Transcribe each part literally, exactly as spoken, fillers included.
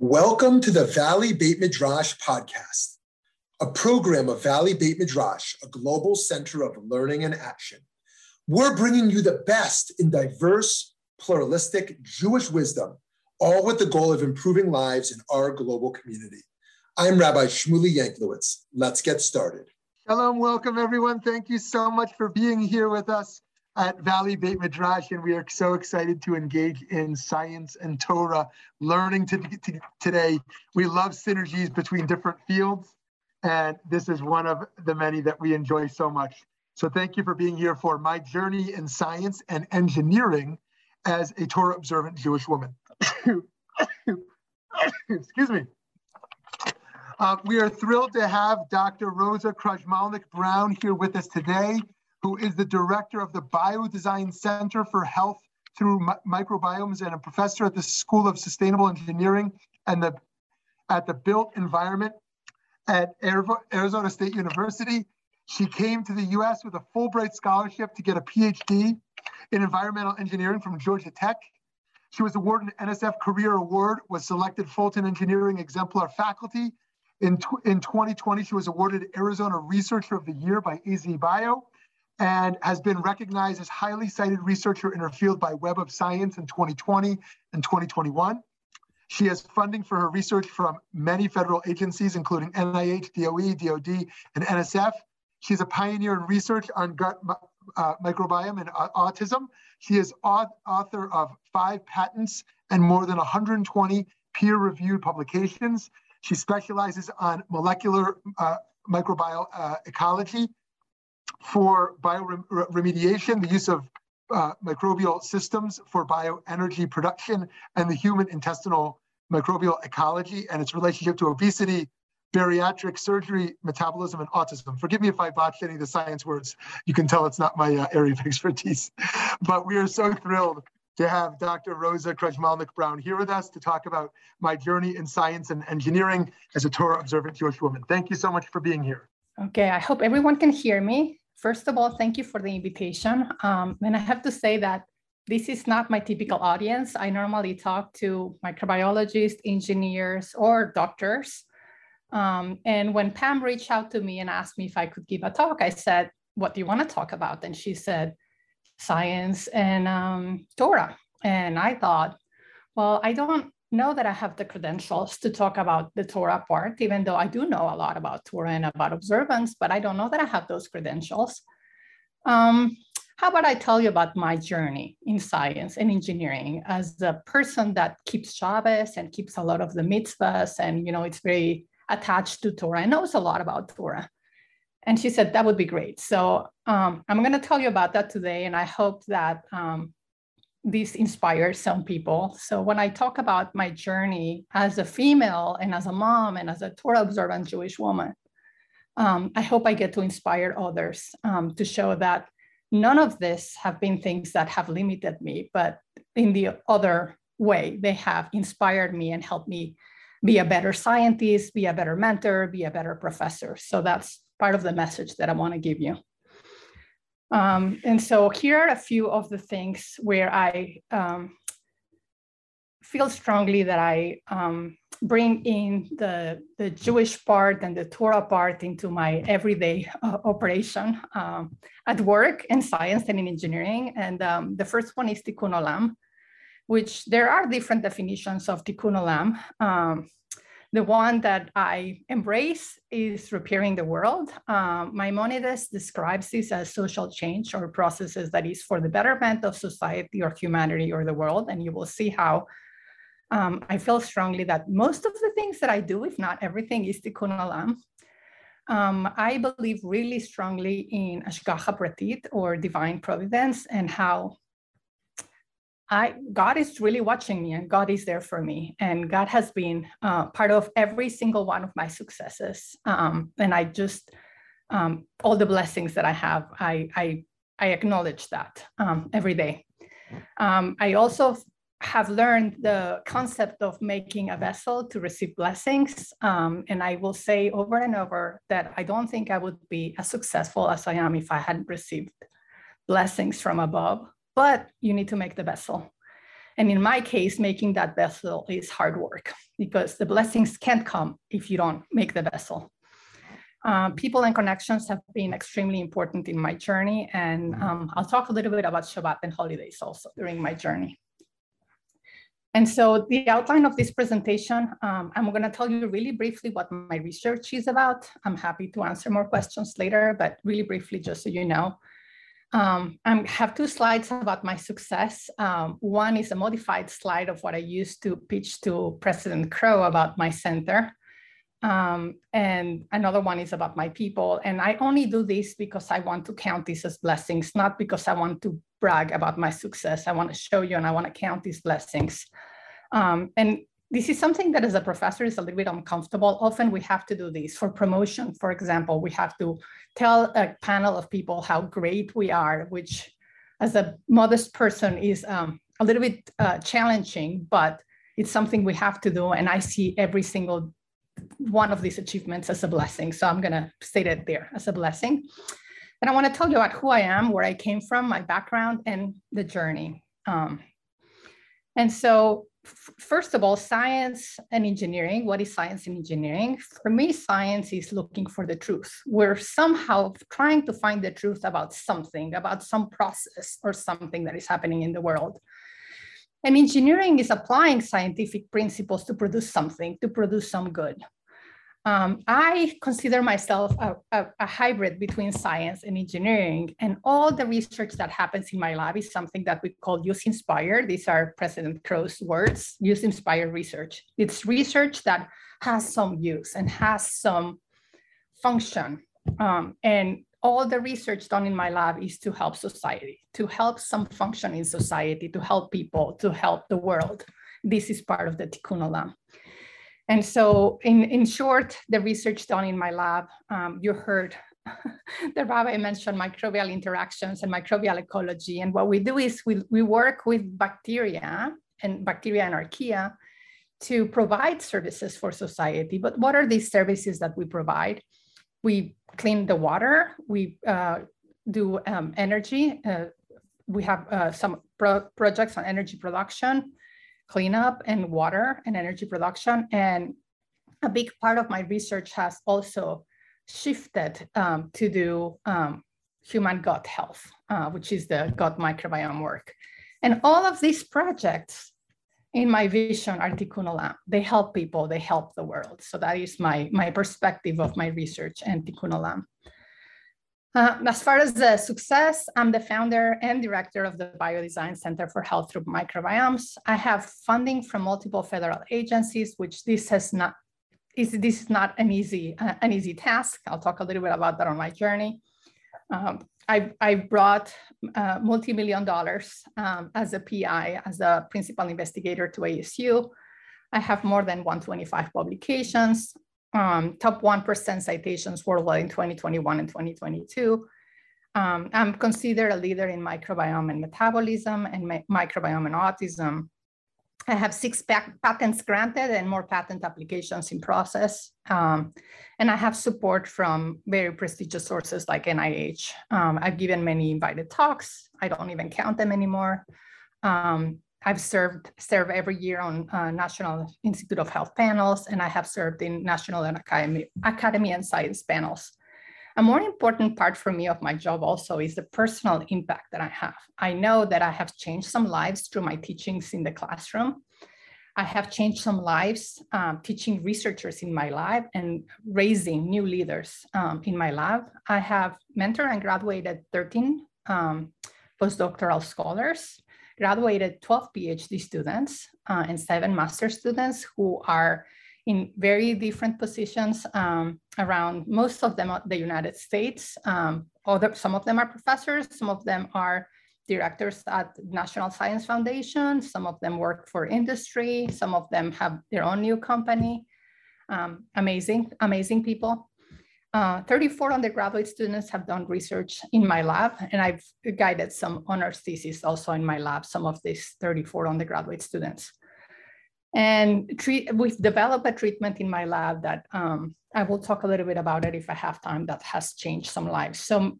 Welcome to the Valley Beit Midrash podcast, a program of Valley Beit Midrash, a global center of learning and action. We're bringing you the best in diverse, pluralistic Jewish wisdom, all with the goal of improving lives in our global community. I'm Rabbi Shmuley Yanklowitz. Let's get started. Shalom, welcome everyone. Thank you so much for being here with us at Valley Beit Midrash, and we are so excited to engage in science and Torah learning to, to, today. We love synergies between different fields, and this is one of the many that we enjoy so much. So thank you for being here for my journey in science and engineering as a Torah-observant Jewish woman. Excuse me. Uh, we are thrilled to have Doctor Rosa Krajmalnik-Brown here with us today, who is the director of the Biodesign Center for Health through Mi- Microbiomes and a professor at the School of Sustainable Engineering and the, at the Built Environment at Arizona State University. She came to the U S with a Fulbright scholarship to get a P H D in environmental engineering from Georgia Tech. She was awarded an N S F Career Award, was selected Fulton Engineering Exemplar Faculty. In, t- in twenty twenty, she was awarded Arizona Researcher of the Year by A Z Bio, and has been recognized as highly cited researcher in her field by Web of Science in twenty twenty and twenty twenty-one. She has funding for her research from many federal agencies, including N I H, D O E, D O D, and N S F. She's a pioneer in research on gut uh, microbiome and uh, autism. She is auth- author of five patents and more than one hundred twenty peer-reviewed publications. She specializes on molecular uh, microbial uh, ecology, for bioremediation, the use of uh, microbial systems for bioenergy production, and the human intestinal microbial ecology and its relationship to obesity, bariatric surgery, metabolism, and autism. Forgive me if I botched any of the science words. You can tell it's not my uh, area of expertise. But we are so thrilled to have Doctor Rosa Krajmalnik-Brown here with us to talk about my journey in science and engineering as a Torah-observant Jewish woman. Thank you so much for being here. Okay, I hope everyone can hear me. First of all, thank you for the invitation. Um, and I have to say that this is not my typical audience. I normally talk to microbiologists, engineers, or doctors. Um, and when Pam reached out to me and asked me if I could give a talk, I said, what do you want to talk about? And she said, science and um, Torah. And I thought, well, I don't know that I have the credentials to talk about the Torah part, even though I do know a lot about Torah and about observance, but I don't know that I have those credentials. Um, how about I tell you about my journey in science and engineering as the person that keeps Shabbos and keeps a lot of the mitzvahs and, you know, it's very attached to Torah and knows a lot about Torah. And she said, that would be great. So um, I'm going to tell you about that today, and I hope that um, this inspires some people. So when I talk about my journey as a female and as a mom and as a Torah observant Jewish woman, um, I hope I get to inspire others um, to show that none of this have been things that have limited me, but in the other way, they have inspired me and helped me be a better scientist, be a better mentor, be a better professor. So that's part of the message that I want to give you. Um, and so here are a few of the things where I um, feel strongly that I um, bring in the, the Jewish part and the Torah part into my everyday uh, operation um, at work in science and in engineering. And um, the first one is Tikkun Olam, which there are different definitions of Tikkun Olam. Um, The one that I embrace is repairing the world. Um, Maimonides describes this as social change or processes that is for the betterment of society or humanity or the world. And you will see how um, I feel strongly that most of the things that I do, if not everything, is Tikkun Olam. Um, I believe really strongly in Ashgacha Pratit or divine providence and how I, God is really watching me and God is there for me. And God has been uh, part of every single one of my successes. Um, and I just, um, all the blessings that I have, I, I, I acknowledge that um, every day. Um, I also have learned the concept of making a vessel to receive blessings. Um, and I will say over and over that I don't think I would be as successful as I am if I hadn't received blessings from above. But you need to make the vessel. And in my case, making that vessel is hard work because the blessings can't come if you don't make the vessel. Uh, people and connections have been extremely important in my journey. And um, I'll talk a little bit about Shabbat and holidays also during my journey. And so the outline of this presentation, um, I'm going to tell you really briefly what my research is about. I'm happy to answer more questions later, but really briefly, just so you know. Um, I have two slides about my success. Um, one is a modified slide of what I used to pitch to President Crow about my center. Um, and another one is about my people. And I only do this because I want to count this as blessings, not because I want to brag about my success. I want to show you and I want to count these blessings. Um, and this is something that as a professor is a little bit uncomfortable. Often we have to do this for promotion. For example, we have to tell a panel of people how great we are, which as a modest person is um, a little bit uh, challenging, but it's something we have to do. And I see every single one of these achievements as a blessing. So I'm going to state it there as a blessing. And I want to tell you about who I am, where I came from, my background, and the journey. Um, and so, first of all, science and engineering. What is science and engineering? For me, science is looking for the truth. We're somehow trying to find the truth about something, about some process or something that is happening in the world. And engineering is applying scientific principles to produce something, to produce some good. Um, I consider myself a, a, a hybrid between science and engineering, and all the research that happens in my lab is something that we call Use Inspire. These are President Crow's words, Use Inspire research. It's research that has some use and has some function. Um, and all the research done in my lab is to help society, to help some function in society, to help people, to help the world. This is part of the Tikkun Olam. And so in, in short, the research done in my lab, um, you heard the rabbi mentioned microbial interactions and microbial ecology. And what we do is we, we work with bacteria and bacteria and archaea to provide services for society. But what are these services that we provide? We clean the water, we uh, do um, energy. Uh, we have uh, some pro projects on energy production, cleanup and water and energy production. And a big part of my research has also shifted um, to do um, human gut health, uh, which is the gut microbiome work. And all of these projects in my vision are Tikkun Olam. They help people, they help the world. So that is my, my perspective of my research and Tikkun Olam. Uh, as far as the success, I'm the founder and director of the Biodesign Center for Health through Microbiomes. I have funding from multiple federal agencies, which this has not is this is not an easy uh, an easy task. I'll talk a little bit about that on my journey. Um, I I brought uh, multi-million dollars um, as a P I, as a principal investigator to A S U. I have more than one hundred twenty-five publications. Um, top one percent citations worldwide in twenty twenty-one and twenty twenty-two. Um, I'm considered a leader in microbiome and metabolism and mi microbiome and autism. I have six pa patents granted and more patent applications in process. Um, and I have support from very prestigious sources like N I H. Um, I've given many invited talks. I don't even count them anymore. Um, I've served serve every year on uh, National Institute of Health panels, and I have served in national and academy, academy and science panels. A more important part for me of my job also is the personal impact that I have. I know that I have changed some lives through my teachings in the classroom. I have changed some lives um, teaching researchers in my lab and raising new leaders um, in my lab. I have mentored and graduated thirteen um, postdoctoral scholars, graduated twelve PhD students uh, and seven master students who are in very different positions um, around, most of them are the United States. Um, other, some of them are professors, some of them are directors at National Science Foundation, some of them work for industry, some of them have their own new company. Um, amazing, amazing people. Uh, thirty-four undergraduate students have done research in my lab, and I've guided some honors theses also in my lab, some of these thirty-four undergraduate students. And treat, we've developed a treatment in my lab that um, I will talk a little bit about it if I have time, that has changed some lives. So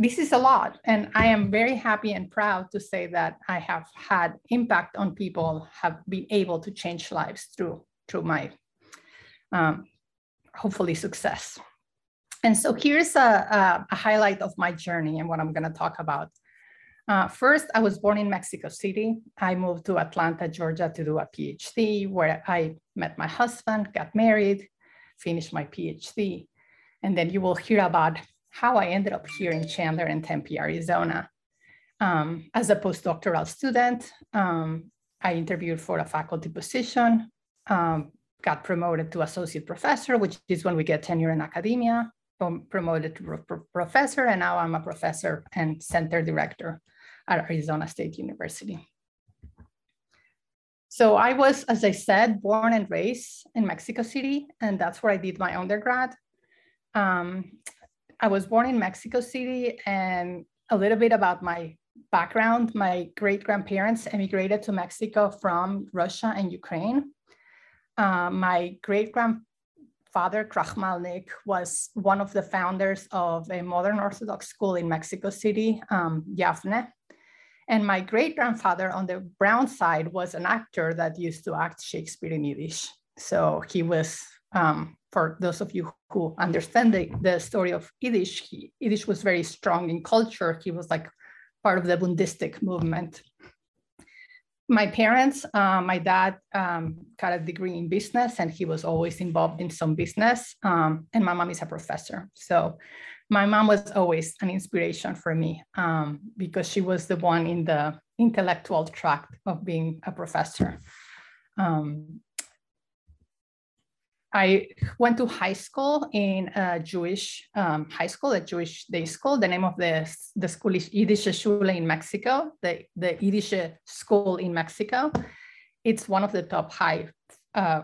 this is a lot. And I am very happy and proud to say that I have had impact on people, have been able to change lives through, through my, um, hopefully, success. And so here's a, a, a highlight of my journey and what I'm going to talk about. Uh, first, I was born in Mexico City. I moved to Atlanta, Georgia to do a PhD, where I met my husband, got married, finished my PhD. And then you will hear about how I ended up here in Chandler and Tempe, Arizona. Um, as a postdoctoral student, um, I interviewed for a faculty position, um, got promoted to associate professor, which is when we get tenure in academia, promoted to professor, and now I'm a professor and center director at Arizona State University. So I was, as I said, born and raised in Mexico City, and that's where I did my undergrad. Um, I was born in Mexico City, and a little bit about my background, my great-grandparents emigrated to Mexico from Russia and Ukraine. Uh, my great-grandfather, Krajmalnik, was one of the founders of a modern Orthodox school in Mexico City, um, Yafne. And my great-grandfather on the Brown side was an actor that used to act Shakespeare in Yiddish. So he was, um, for those of you who understand the, the story of Yiddish, he, Yiddish was very strong in culture. He was like part of the Bundistic movement. My parents, uh, my dad um, got a degree in business, and he was always involved in some business. Um, and my mom is a professor. So my mom was always an inspiration for me um, because she was the one in the intellectual tract of being a professor. Um, I went to high school in a Jewish um, high school, a Jewish day school. The name of the, the school is Yiddish Shule in Mexico, the, the Yiddish school in Mexico. It's one of the top high uh,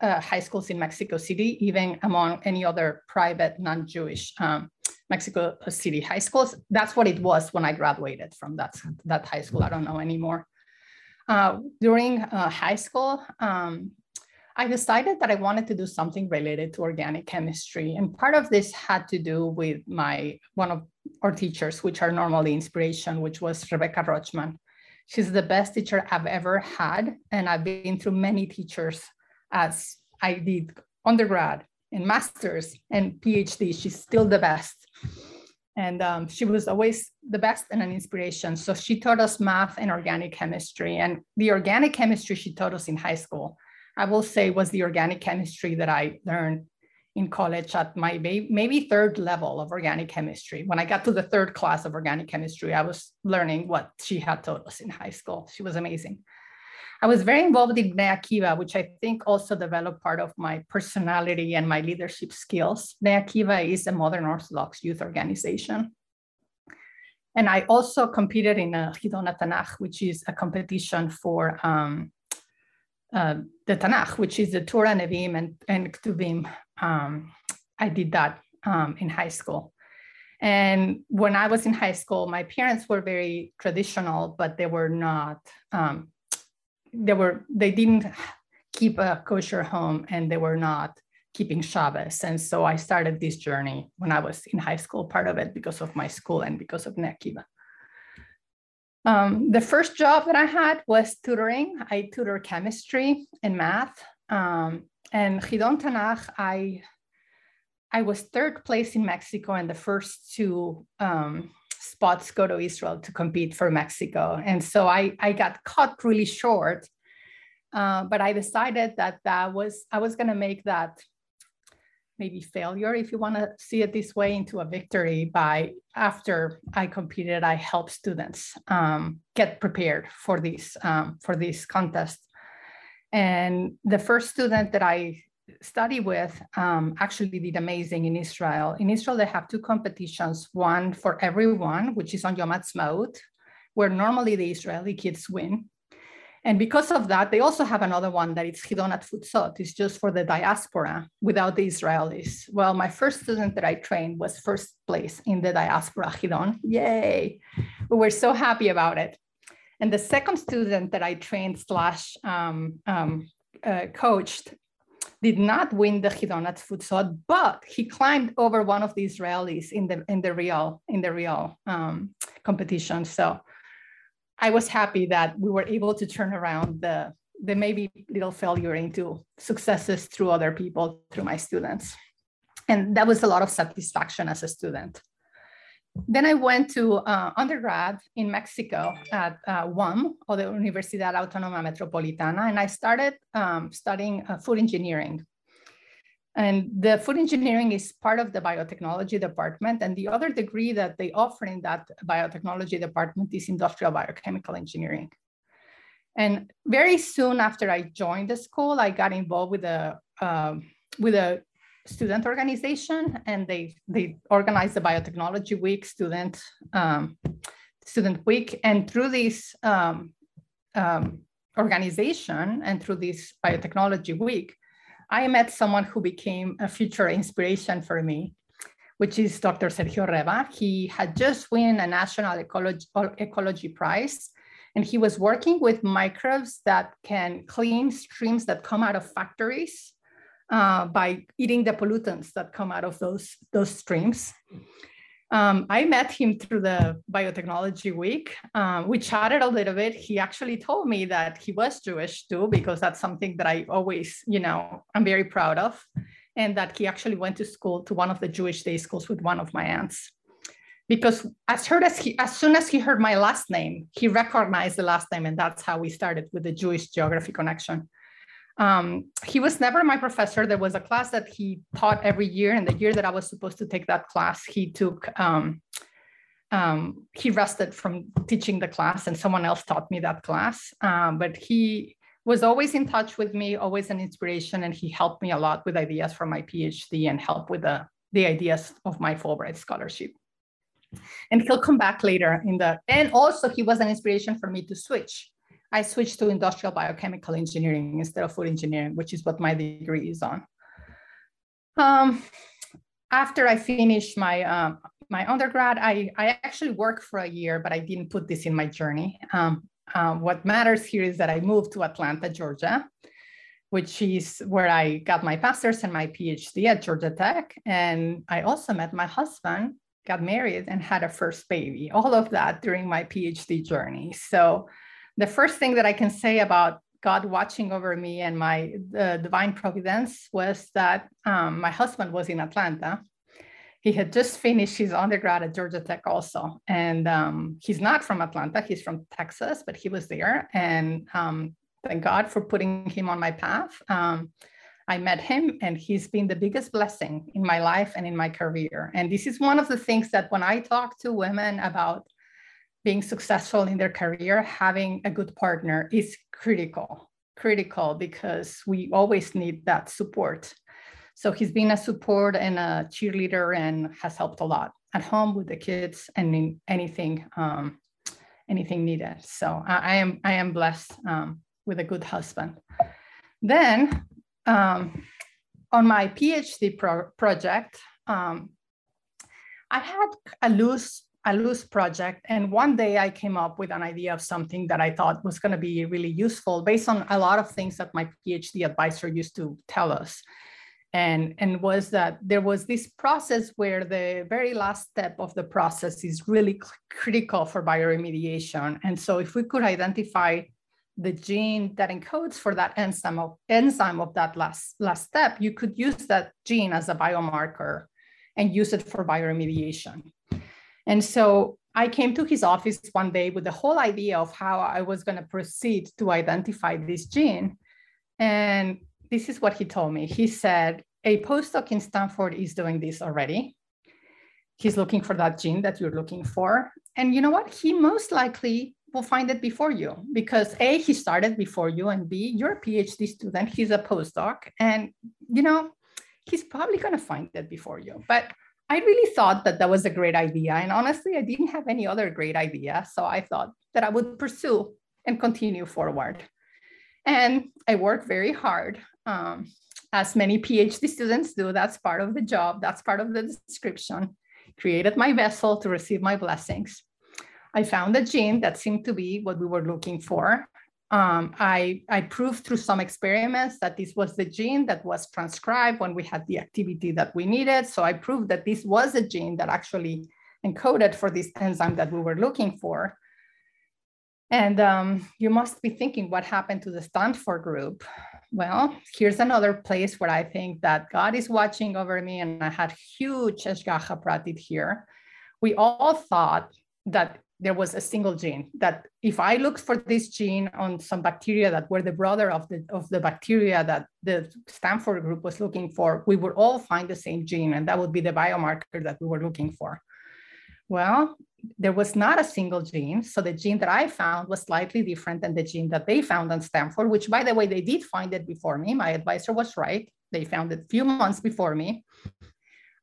Uh, high schools in Mexico City, even among any other private non-Jewish um, Mexico City high schools. That's what it was when I graduated from that, that high school. I don't know anymore. Uh, during uh, high school, um, I decided that I wanted to do something related to organic chemistry. And part of this had to do with my one of our teachers, which are normally inspiration, which was Rebecca Rochman. She's the best teacher I've ever had. And I've been through many teachers as I did undergrad and master's and PhD. She's still the best. And um, she was always the best and an inspiration. So she taught us math and organic chemistry. And the organic chemistry she taught us in high school, I will say, was the organic chemistry that I learned in college at my maybe third level of organic chemistry. When I got to the third class of organic chemistry, I was learning what she had taught us in high school. She was amazing. I was very involved in Bnei Akiva, which I think also developed part of my personality and my leadership skills. Bnei Akiva is a modern Orthodox youth organization. And I also competed in a Chidon HaTanach, which is a competition for um, uh, the Tanakh, which is the Torah, Nevi'im, and, and Ktuvim. Um, I did that um, in high school. And when I was in high school, my parents were very traditional, but they were not... Um, They were they didn't keep a kosher home, and they were not keeping Shabbos. And so I started this journey when I was in high school, part of it because of my school and because of Bnei Akiva. Um, the first job that I had was tutoring. I tutored chemistry and math. Um, and Chidon Tanach, I, I was third place in Mexico, and the first two um, spots go to Israel to compete for Mexico. And so I, I got caught really short, uh, but I decided that, that was, I was going to make that maybe failure, if you want to see it this way, into a victory by after I competed, I helped students um, get prepared for this, um, for this contest. And the first student that I study with um, actually did amazing in Israel. In Israel, they have two competitions, one for everyone, which is on Yom Ha'atzmaut, where normally the Israeli kids win. And because of that, they also have another one that it's Chidon HaTfutsot. It's just for the diaspora without the Israelis. Well, my first student that I trained was first place in the diaspora Chidon. Yay! We were so happy about it. And the second student that I trained slash um, um, uh, coached did not win the Chidon HaTfutsot, but he climbed over one of the Israelis in the in the real in the real um, competition. So I was happy that we were able to turn around the the maybe little failure into successes through other people, through my students, and that was a lot of satisfaction as a student. Then I went to uh, undergrad in Mexico at uh, U A M, or the Universidad Autónoma Metropolitana, and I started um, studying uh, food engineering. And the food engineering is part of the biotechnology department, and the other degree that they offer in that biotechnology department is industrial biochemical engineering. And very soon after I joined the school, I got involved with a, uh, with a student organization, and they they organized the Biotechnology Week, student um, student week, and through this um, um, organization and through this Biotechnology Week, I met someone who became a future inspiration for me, which is Doctor Sergio Revah. He had just won a national ecology, ecology prize, and he was working with microbes that can clean streams that come out of factories Uh, by eating the pollutants that come out of those, those streams. Um, I met him through the Biotechnology Week. Um, we chatted a little bit. He actually told me that he was Jewish too, because that's something that I always, you know, I'm very proud of, and that he actually went to school, to one of the Jewish day schools with one of my aunts. Because as, heard as, he, as soon as he heard my last name, he recognized the last name, and that's how we started with the Jewish geography connection. Um, he was never my professor. There was a class that he taught every year, and the year that I was supposed to take that class, he took, um, um, he rested from teaching the class, and someone else taught me that class. Um, but he was always in touch with me, always an inspiration, and he helped me a lot with ideas for my PhD and helped with the, the ideas of my Fulbright scholarship. And he'll come back later in the, and also he was an inspiration for me to switch. I switched to industrial biochemical engineering instead of food engineering, which is what my degree is on. Um, after I finished my, um, my undergrad, I, I actually worked for a year, but I didn't put this in my journey. Um, uh, what matters here is that I moved to Atlanta, Georgia, which is where I got my master's and my PhD at Georgia Tech. And I also met my husband, got married, and had a first baby, all of that during my PhD journey. So the first thing that I can say about God watching over me and my uh, divine providence was that um, my husband was in Atlanta. He had just finished his undergrad at Georgia Tech also. And um, he's not from Atlanta, he's from Texas, but he was there. And um, thank God for putting him on my path. Um, I met him, and he's been the biggest blessing in my life and in my career. And this is one of the things that when I talk to women about being successful in their career, having a good partner is critical, critical, because we always need that support. So he's been a support and a cheerleader and has helped a lot at home with the kids and in anything, um, anything needed. So I, I am, I am blessed um, with a good husband. Then um, on my PhD pro project, um, I had a loose a loose project. And one day I came up with an idea of something that I thought was going to be really useful based on a lot of things that my PhD advisor used to tell us. And, and was that there was this process where the very last step of the process is really critical for bioremediation. And so if we could identify the gene that encodes for that enzyme of, enzyme of that last, last step, you could use that gene as a biomarker and use it for bioremediation. And so I came to his office one day with the whole idea of how I was going to proceed to identify this gene. And this is what he told me. He said, a postdoc in Stanford is doing this already. He's looking for that gene that you're looking for. And you know what? He most likely will find it before you, because A, he started before you, and B, you're a PhD student, he's a postdoc. And, you know, he's probably going to find it before you. But I really thought that that was a great idea. And honestly, I didn't have any other great idea. So I thought that I would pursue and continue forward. And I worked very hard, um, as many PhD students do. That's part of the job. That's part of the description. Created my vessel to receive my blessings. I found a gene that seemed to be what we were looking for. Um, I, I proved through some experiments that this was the gene that was transcribed when we had the activity that we needed. So I proved that this was a gene that actually encoded for this enzyme that we were looking for. And um, you must be thinking, what happened to the Stanford group? Well, here's another place where I think that God is watching over me, and I had huge Hashgacha Pratit here. We all thought that there was a single gene, that if I looked for this gene on some bacteria that were the brother of the, of the bacteria that the Stanford group was looking for, we would all find the same gene, and that would be the biomarker that we were looking for. Well, there was not a single gene. So the gene that I found was slightly different than the gene that they found on Stanford, which, by the way, they did find it before me. My advisor was right. They found it a few months before me.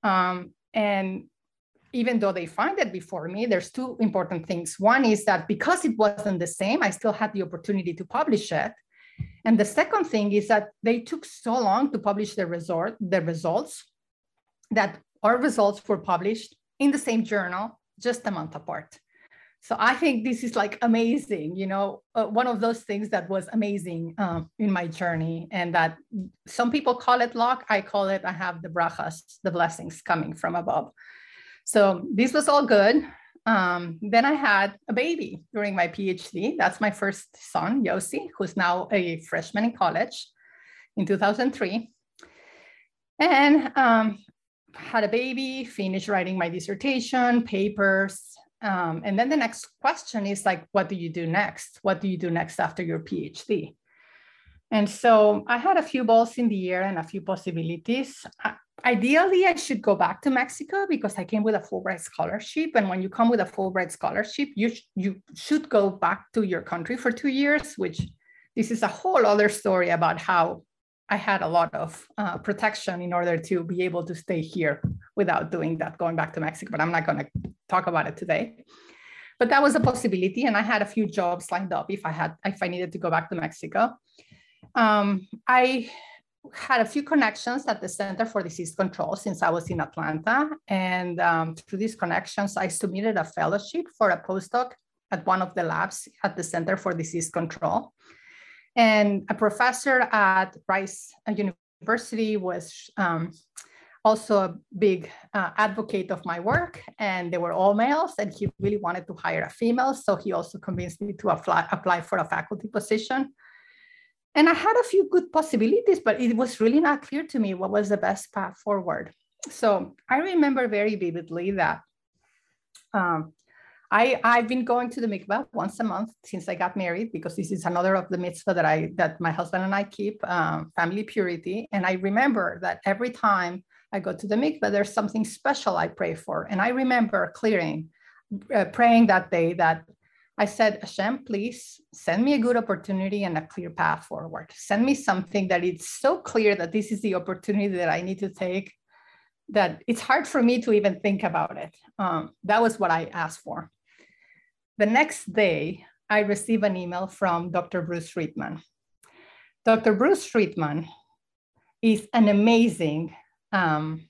Um, and even though they found it before me, there's two important things. One is that because it wasn't the same, I still had the opportunity to publish it. And the second thing is that they took so long to publish their, resort, their results that our results were published in the same journal, just a month apart. So I think this is like amazing, you know, uh, one of those things that was amazing um, in my journey, and that some people call it luck. I call it, I have the brachas, the blessings coming from above. So this was all good. Um, then I had a baby during my PhD. That's my first son, Yossi, who's now a freshman in college in two thousand three. And um, had a baby, finished writing my dissertation, papers. Um, and then the next question is like, what do you do next? What do you do next after your PhD? And so I had a few balls in the air and a few possibilities. I, Ideally, I should go back to Mexico because I came with a Fulbright scholarship. And when you come with a Fulbright scholarship, you, sh you should go back to your country for two years, which this is a whole other story about how I had a lot of uh, protection in order to be able to stay here without doing that, going back to Mexico. But I'm not going to talk about it today. But that was a possibility. And I had a few jobs lined up if I, had, if I needed to go back to Mexico. Um, I... had a few connections at the Center for Disease Control since I was in Atlanta. And um, through these connections, I submitted a fellowship for a postdoc at one of the labs at the Center for Disease Control. And a professor at Rice University was um, also a big uh, advocate of my work, and they were all males, and he really wanted to hire a female. So he also convinced me to apply, apply for a faculty position. And I had a few good possibilities, but it was really not clear to me what was the best path forward. So I remember very vividly that um, I, I've been going to the mikvah once a month since I got married, because this is another of the mitzvah that, I, that my husband and I keep, um, family purity. And I remember that every time I go to the mikvah, there's something special I pray for. And I remember clearing, uh, praying that day that I said, Hashem, please send me a good opportunity and a clear path forward. Send me something that it's so clear that this is the opportunity that I need to take, that it's hard for me to even think about it. Um, that was what I asked for. The next day, I received an email from Doctor Bruce Rittmann. Doctor Bruce Rittmann is an amazing um,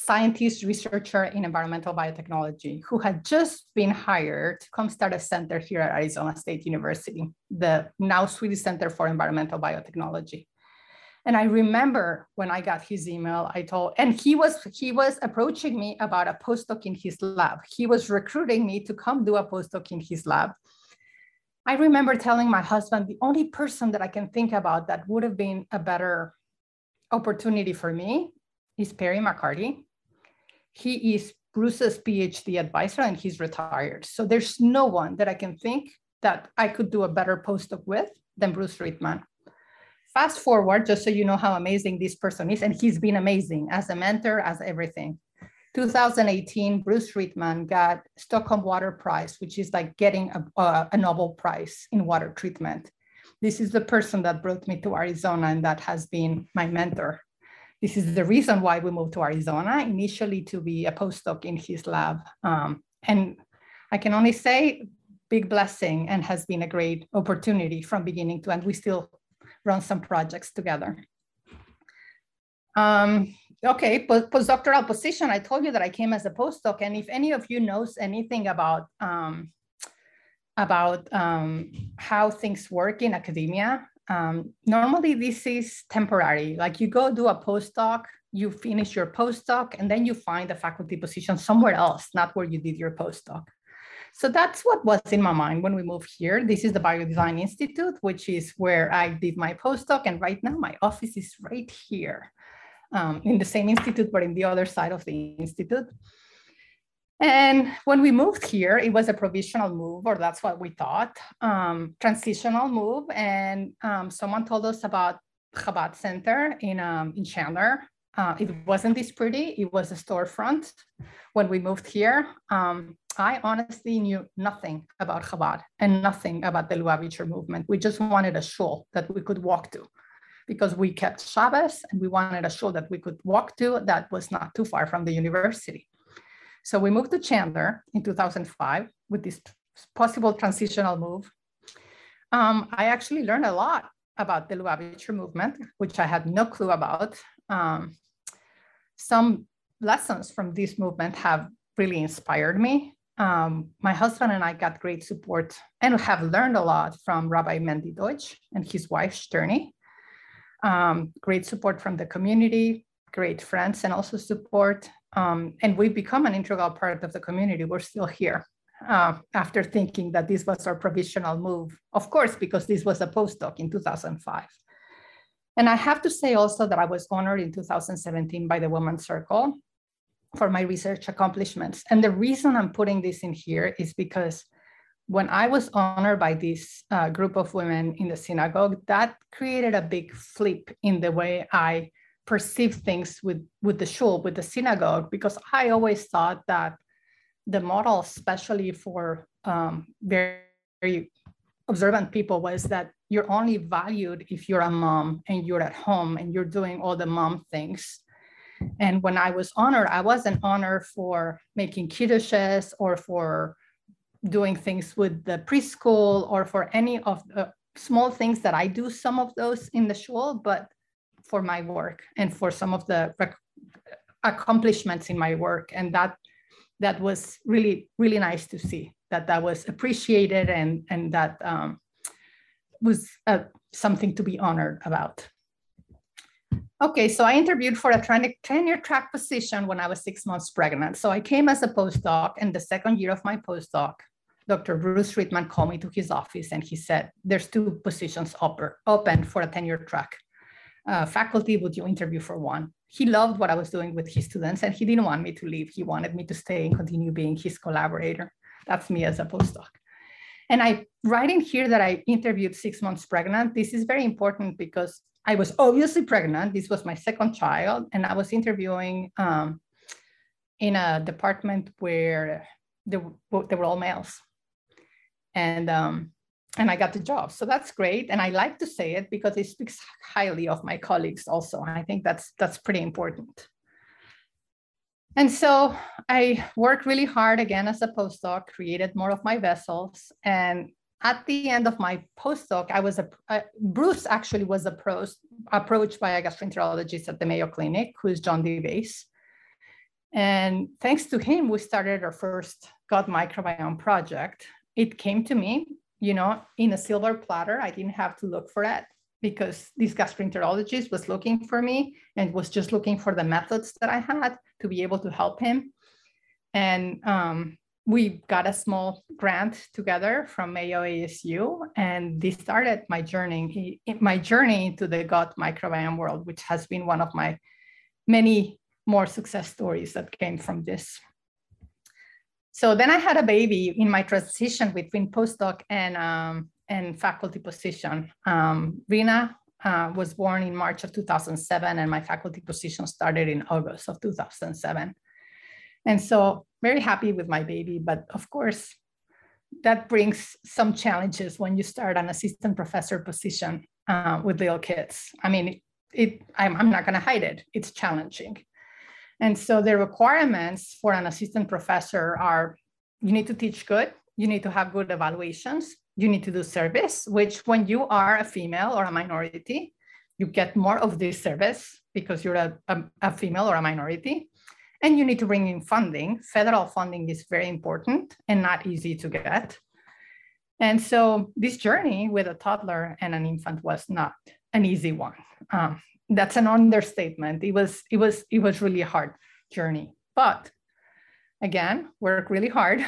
scientist, researcher in environmental biotechnology, who had just been hired to come start a center here at Arizona State University, the now Swedish Center for Environmental Biotechnology. And I remember when I got his email, I told, and he was, he was approaching me about a postdoc in his lab. He was recruiting me to come do a postdoc in his lab. I remember telling my husband, the only person that I can think about that would have been a better opportunity for me is Perry McCarty. He is Bruce's PhD advisor, and he's retired. So there's no one that I can think that I could do a better postdoc with than Bruce Rittmann. Fast forward, just so you know how amazing this person is, and he's been amazing as a mentor, as everything. two thousand eighteen, Bruce Rittmann got Stockholm Water Prize, which is like getting a, a, a Nobel Prize in water treatment. This is the person that brought me to Arizona, and that has been my mentor. This is the reason why we moved to Arizona, initially to be a postdoc in his lab. Um, and I can only say big blessing, and has been a great opportunity from beginning to end. We still run some projects together. Um, okay, postdoctoral position. I told you that I came as a postdoc, and if any of you knows anything about um, about um, how things work in academia. Um, normally this is temporary, like you go do a postdoc, you finish your postdoc, and then you find a faculty position somewhere else, not where you did your postdoc. So that's what was in my mind when we moved here. This is the Biodesign Institute, which is where I did my postdoc. And right now my office is right here um, in the same institute, but in the other side of the institute. And when we moved here, it was a provisional move, or that's what we thought, um, transitional move. And um, someone told us about Chabad Center in, um, in Chandler. Uh, it wasn't this pretty, it was a storefront when we moved here. Um, I honestly knew nothing about Chabad and nothing about the Lubavitcher movement. We just wanted a shul that we could walk to because we kept Shabbos, and we wanted a shul that we could walk to that was not too far from the university. So we moved to Chandler in two thousand five with this possible transitional move. Um, I actually learned a lot about the Lubavitcher movement, which I had no clue about. Um, some lessons from this movement have really inspired me. Um, my husband and I got great support and have learned a lot from Rabbi Sterni Deutsch and his wife, Sterni. Um, great support from the community, great friends, and also support. Um, and we've become an integral part of the community. We're still here uh, after thinking that this was our provisional move, of course, because this was a postdoc in two thousand five. And I have to say also that I was honored in two thousand seventeen by the Women's Circle for my research accomplishments. And the reason I'm putting this in here is because when I was honored by this uh, group of women in the synagogue, that created a big flip in the way I perceive things with, with the shul, with the synagogue, because I always thought that the model, especially for um, very, very observant people, was that you're only valued if you're a mom and you're at home and you're doing all the mom things. And when I was honored, I wasn't honored for making kiddushes or for doing things with the preschool or for any of the small things that I do, some of those in the shul, but for my work and for some of the accomplishments in my work. And that that was really, really nice to see, that that was appreciated and, and that um, was uh, something to be honored about. Okay, so I interviewed for a tenure track position when I was six months pregnant. So I came as a postdoc, and the second year of my postdoc, Doctor Bruce Rittmann called me to his office and he said, there's two positions open for a tenure track. Uh, faculty, would you interview for one? He loved what I was doing with his students and he didn't want me to leave. He wanted me to stay and continue being his collaborator. That's me as a postdoc. And I write in here that I interviewed six months pregnant. This is very important because I was obviously pregnant. This was my second child. And I was interviewing um, in a department where they, they were all males. And, um, and I got the job. So that's great. And I like to say it because it speaks highly of my colleagues also. I think that's, that's pretty important. And so I worked really hard again as a postdoc, created more of my vessels. And at the end of my postdoc, I was a, uh, Bruce actually was approached, approached by a gastroenterologist at the Mayo Clinic, who is John DiBaise. And thanks to him, we started our first gut microbiome project. It came to me, you know, in a silver platter. I didn't have to look for it because this gastroenterologist was looking for me and was just looking for the methods that I had to be able to help him. And um, we got a small grant together from Mayo A S U, and this started my journey, my journey into the gut microbiome world, which has been one of my many more success stories that came from this. So then I had a baby in my transition between postdoc and um, and faculty position. Um, Rina uh, was born in March of two thousand seven, and my faculty position started in August of two thousand seven. And so very happy with my baby, but of course that brings some challenges when you start an assistant professor position uh, with little kids. I mean, it, I'm, I'm not gonna hide it, it's challenging. And so the requirements for an assistant professor are, you need to teach good, you need to have good evaluations, you need to do service, which when you are a female or a minority, you get more of this service because you're a, a, a female or a minority. And you need to bring in funding. Federal funding is very important and not easy to get. And so this journey with a toddler and an infant was not an easy one. Um, that's an understatement. It was, it was, it was really a hard journey, but again, worked really hard,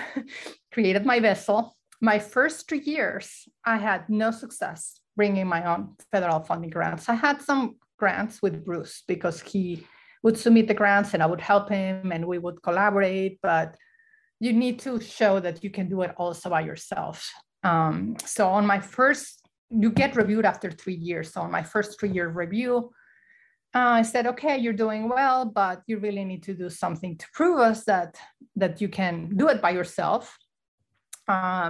created my vessel. My first three years, I had no success bringing my own federal funding grants. I had some grants with Bruce because he would submit the grants and I would help him and we would collaborate, but you need to show that you can do it also by yourself. Um, so on my first, you get reviewed after three years. So on my first three year review, Uh, I said, okay, you're doing well, but you really need to do something to prove us that, that you can do it by yourself. Um,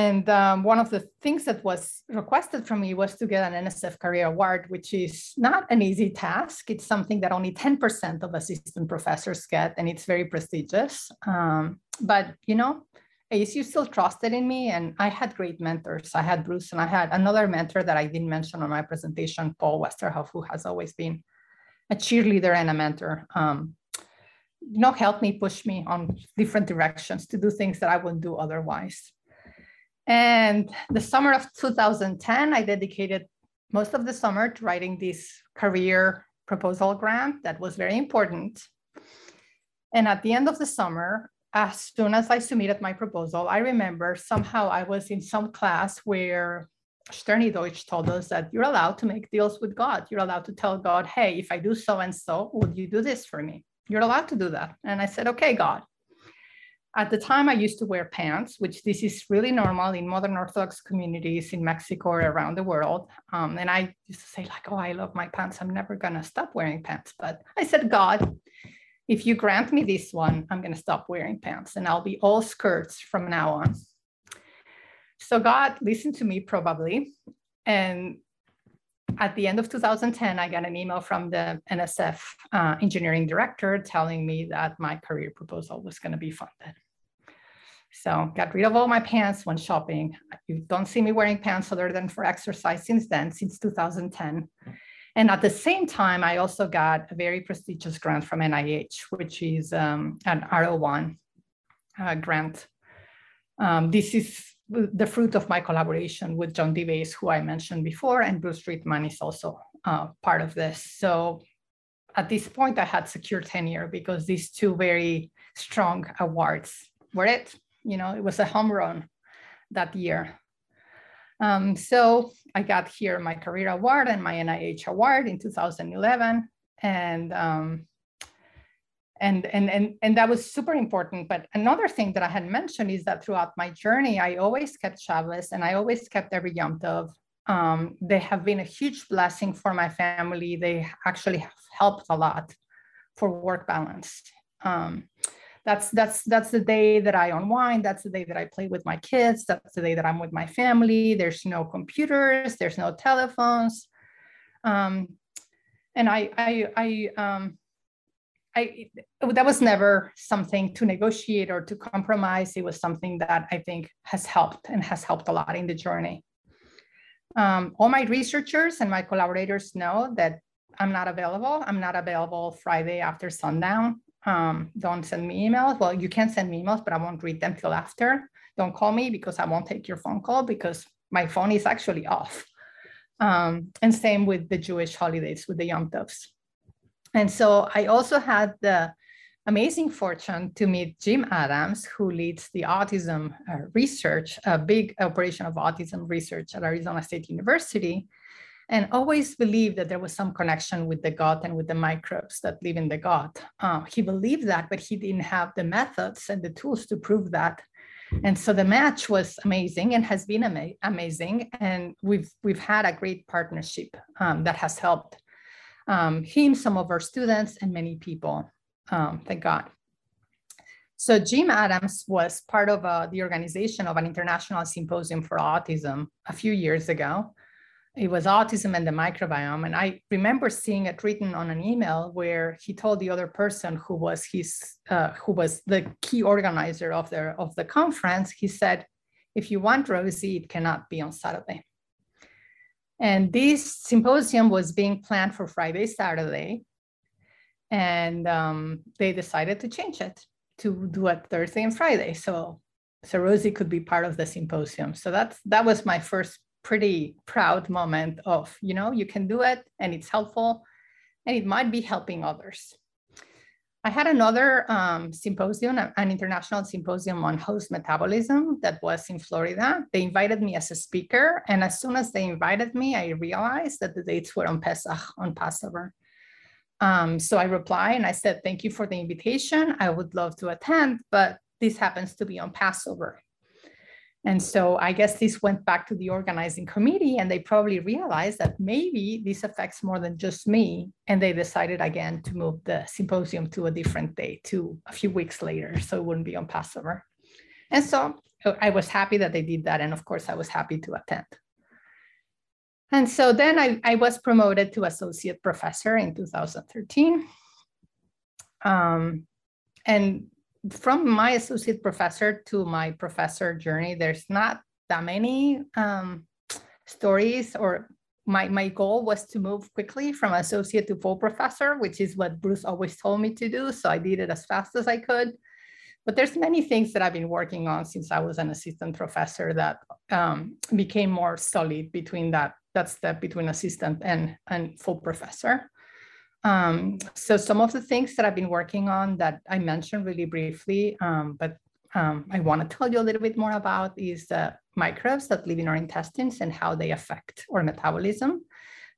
and um, one of the things that was requested from me was to get an N S F Career Award, which is not an easy task. It's something that only ten percent of assistant professors get, and it's very prestigious. Um, but, you know, A S U still trusted in me, and I had great mentors. I had Bruce, and I had another mentor that I didn't mention on my presentation, Paul Westerhoff, who has always been a cheerleader and a mentor. Um, you know, helped me, push me on different directions to do things that I wouldn't do otherwise. And the summer of two thousand ten, I dedicated most of the summer to writing this career proposal grant that was very important. And at the end of the summer, as soon as I submitted my proposal, I remember somehow I was in some class where Sterni Deutsch told us that you're allowed to make deals with God. You're allowed to tell God, hey, if I do so and so, would you do this for me? You're allowed to do that. And I said, okay, God. At the time, I used to wear pants, which this is really normal in modern Orthodox communities in Mexico or around the world. Um, and I used to say like, oh, I love my pants. I'm never going to stop wearing pants. But I said, God, if you grant me this one, I'm going to stop wearing pants and I'll be all skirts from now on. So God listened to me probably. And at the end of two thousand ten, I got an email from the N S F uh, engineering director telling me that my career proposal was going to be funded. So got rid of all my pants, went shopping. You don't see me wearing pants other than for exercise since then, since two thousand ten. And at the same time, I also got a very prestigious grant from N I H, which is um, an R O one uh, grant. Um, this is the fruit of my collaboration with John DiBaise, who I mentioned before, and Bruce Rittmann is also uh, part of this. So at this point, I had secure tenure because these two very strong awards were it. You know, it was a home run that year. Um, so I got here my career award and my N I H award in two thousand eleven, and um, and and and and that was super important. But another thing that I had mentioned is that throughout my journey, I always kept Shabbos and I always kept every Yom Tov. Um, they have been a huge blessing for my family. They actually have helped a lot for work balance. Um, That's, that's, that's the day that I unwind. That's the day that I play with my kids. That's the day that I'm with my family. There's no computers. There's no telephones. Um, and I, I, I, um, I, that was never something to negotiate or to compromise. It was something that I think has helped and has helped a lot in the journey. Um, all my researchers and my collaborators know that I'm not available. I'm not available Friday after sundown. Um, don't send me emails. Well, you can send me emails, but I won't read them till after. Don't call me because I won't take your phone call because my phone is actually off. Um, and same with the Jewish holidays, with the Yom Tovs. And so I also had the amazing fortune to meet Jim Adams, who leads the autism uh, research, a big operation of autism research at Arizona State University, and always believed that there was some connection with the gut and with the microbes that live in the gut. Uh, he believed that, but he didn't have the methods and the tools to prove that. And so the match was amazing and has been ama amazing. And we've, we've had a great partnership um, that has helped um, him, some of our students, and many people, um, thank God. So Jim Adams was part of uh, the organization of an international symposium for autism a few years ago. It was autism and the microbiome. And I remember seeing it written on an email where he told the other person who was his, uh, who was the key organizer of the, of the conference, he said, if you want Rosie, it cannot be on Saturday. And this symposium was being planned for Friday, Saturday. And um, they decided to change it to do it Thursday and Friday. So so Rosie could be part of the symposium. So that's that was my first pretty proud moment of, you know, you can do it and it's helpful and it might be helping others. I had another um, symposium, an international symposium on host metabolism that was in Florida. They invited me as a speaker. And as soon as they invited me, I realized that the dates were on Pesach, on Passover. Um, so I replied and I said, thank you for the invitation. I would love to attend, but this happens to be on Passover. And so I guess this went back to the organizing committee and they probably realized that maybe this affects more than just me. And they decided again to move the symposium to a different day, to a few weeks later, so it wouldn't be on Passover. And so I was happy that they did that. And of course I was happy to attend. And so then I, I was promoted to associate professor in two thousand thirteen. Um, and from my associate professor to my professor journey, there's not that many um, stories, or my, my goal was to move quickly from associate to full professor, which is what Bruce always told me to do. So I did it as fast as I could. But there's many things that I've been working on since I was an assistant professor that um, became more solid between that, that step between assistant and, and full professor. Um, so some of the things that I've been working on that I mentioned really briefly, um, but um, I want to tell you a little bit more about is the microbes that live in our intestines and how they affect our metabolism.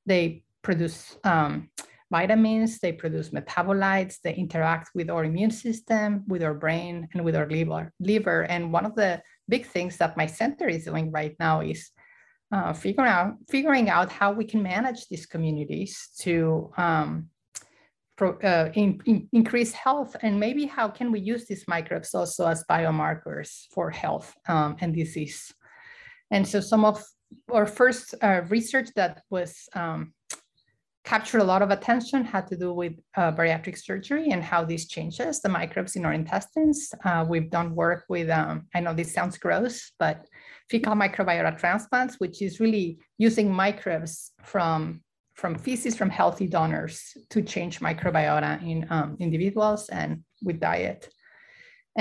They produce um, vitamins, they produce metabolites, they interact with our immune system, with our brain, and with our liver. liver. And one of the big things that my center is doing right now is uh, figuring out, figuring out how we can manage these communities to um, Uh, in, in, increase health, and maybe how can we use these microbes also as biomarkers for health um, and disease. And so some of our first uh, research that was um, captured a lot of attention had to do with uh, bariatric surgery and how this changes the microbes in our intestines. Uh, we've done work with, um, I know this sounds gross, but fecal microbiota transplants, which is really using microbes from from feces from healthy donors to change microbiota in um, individuals and with diet.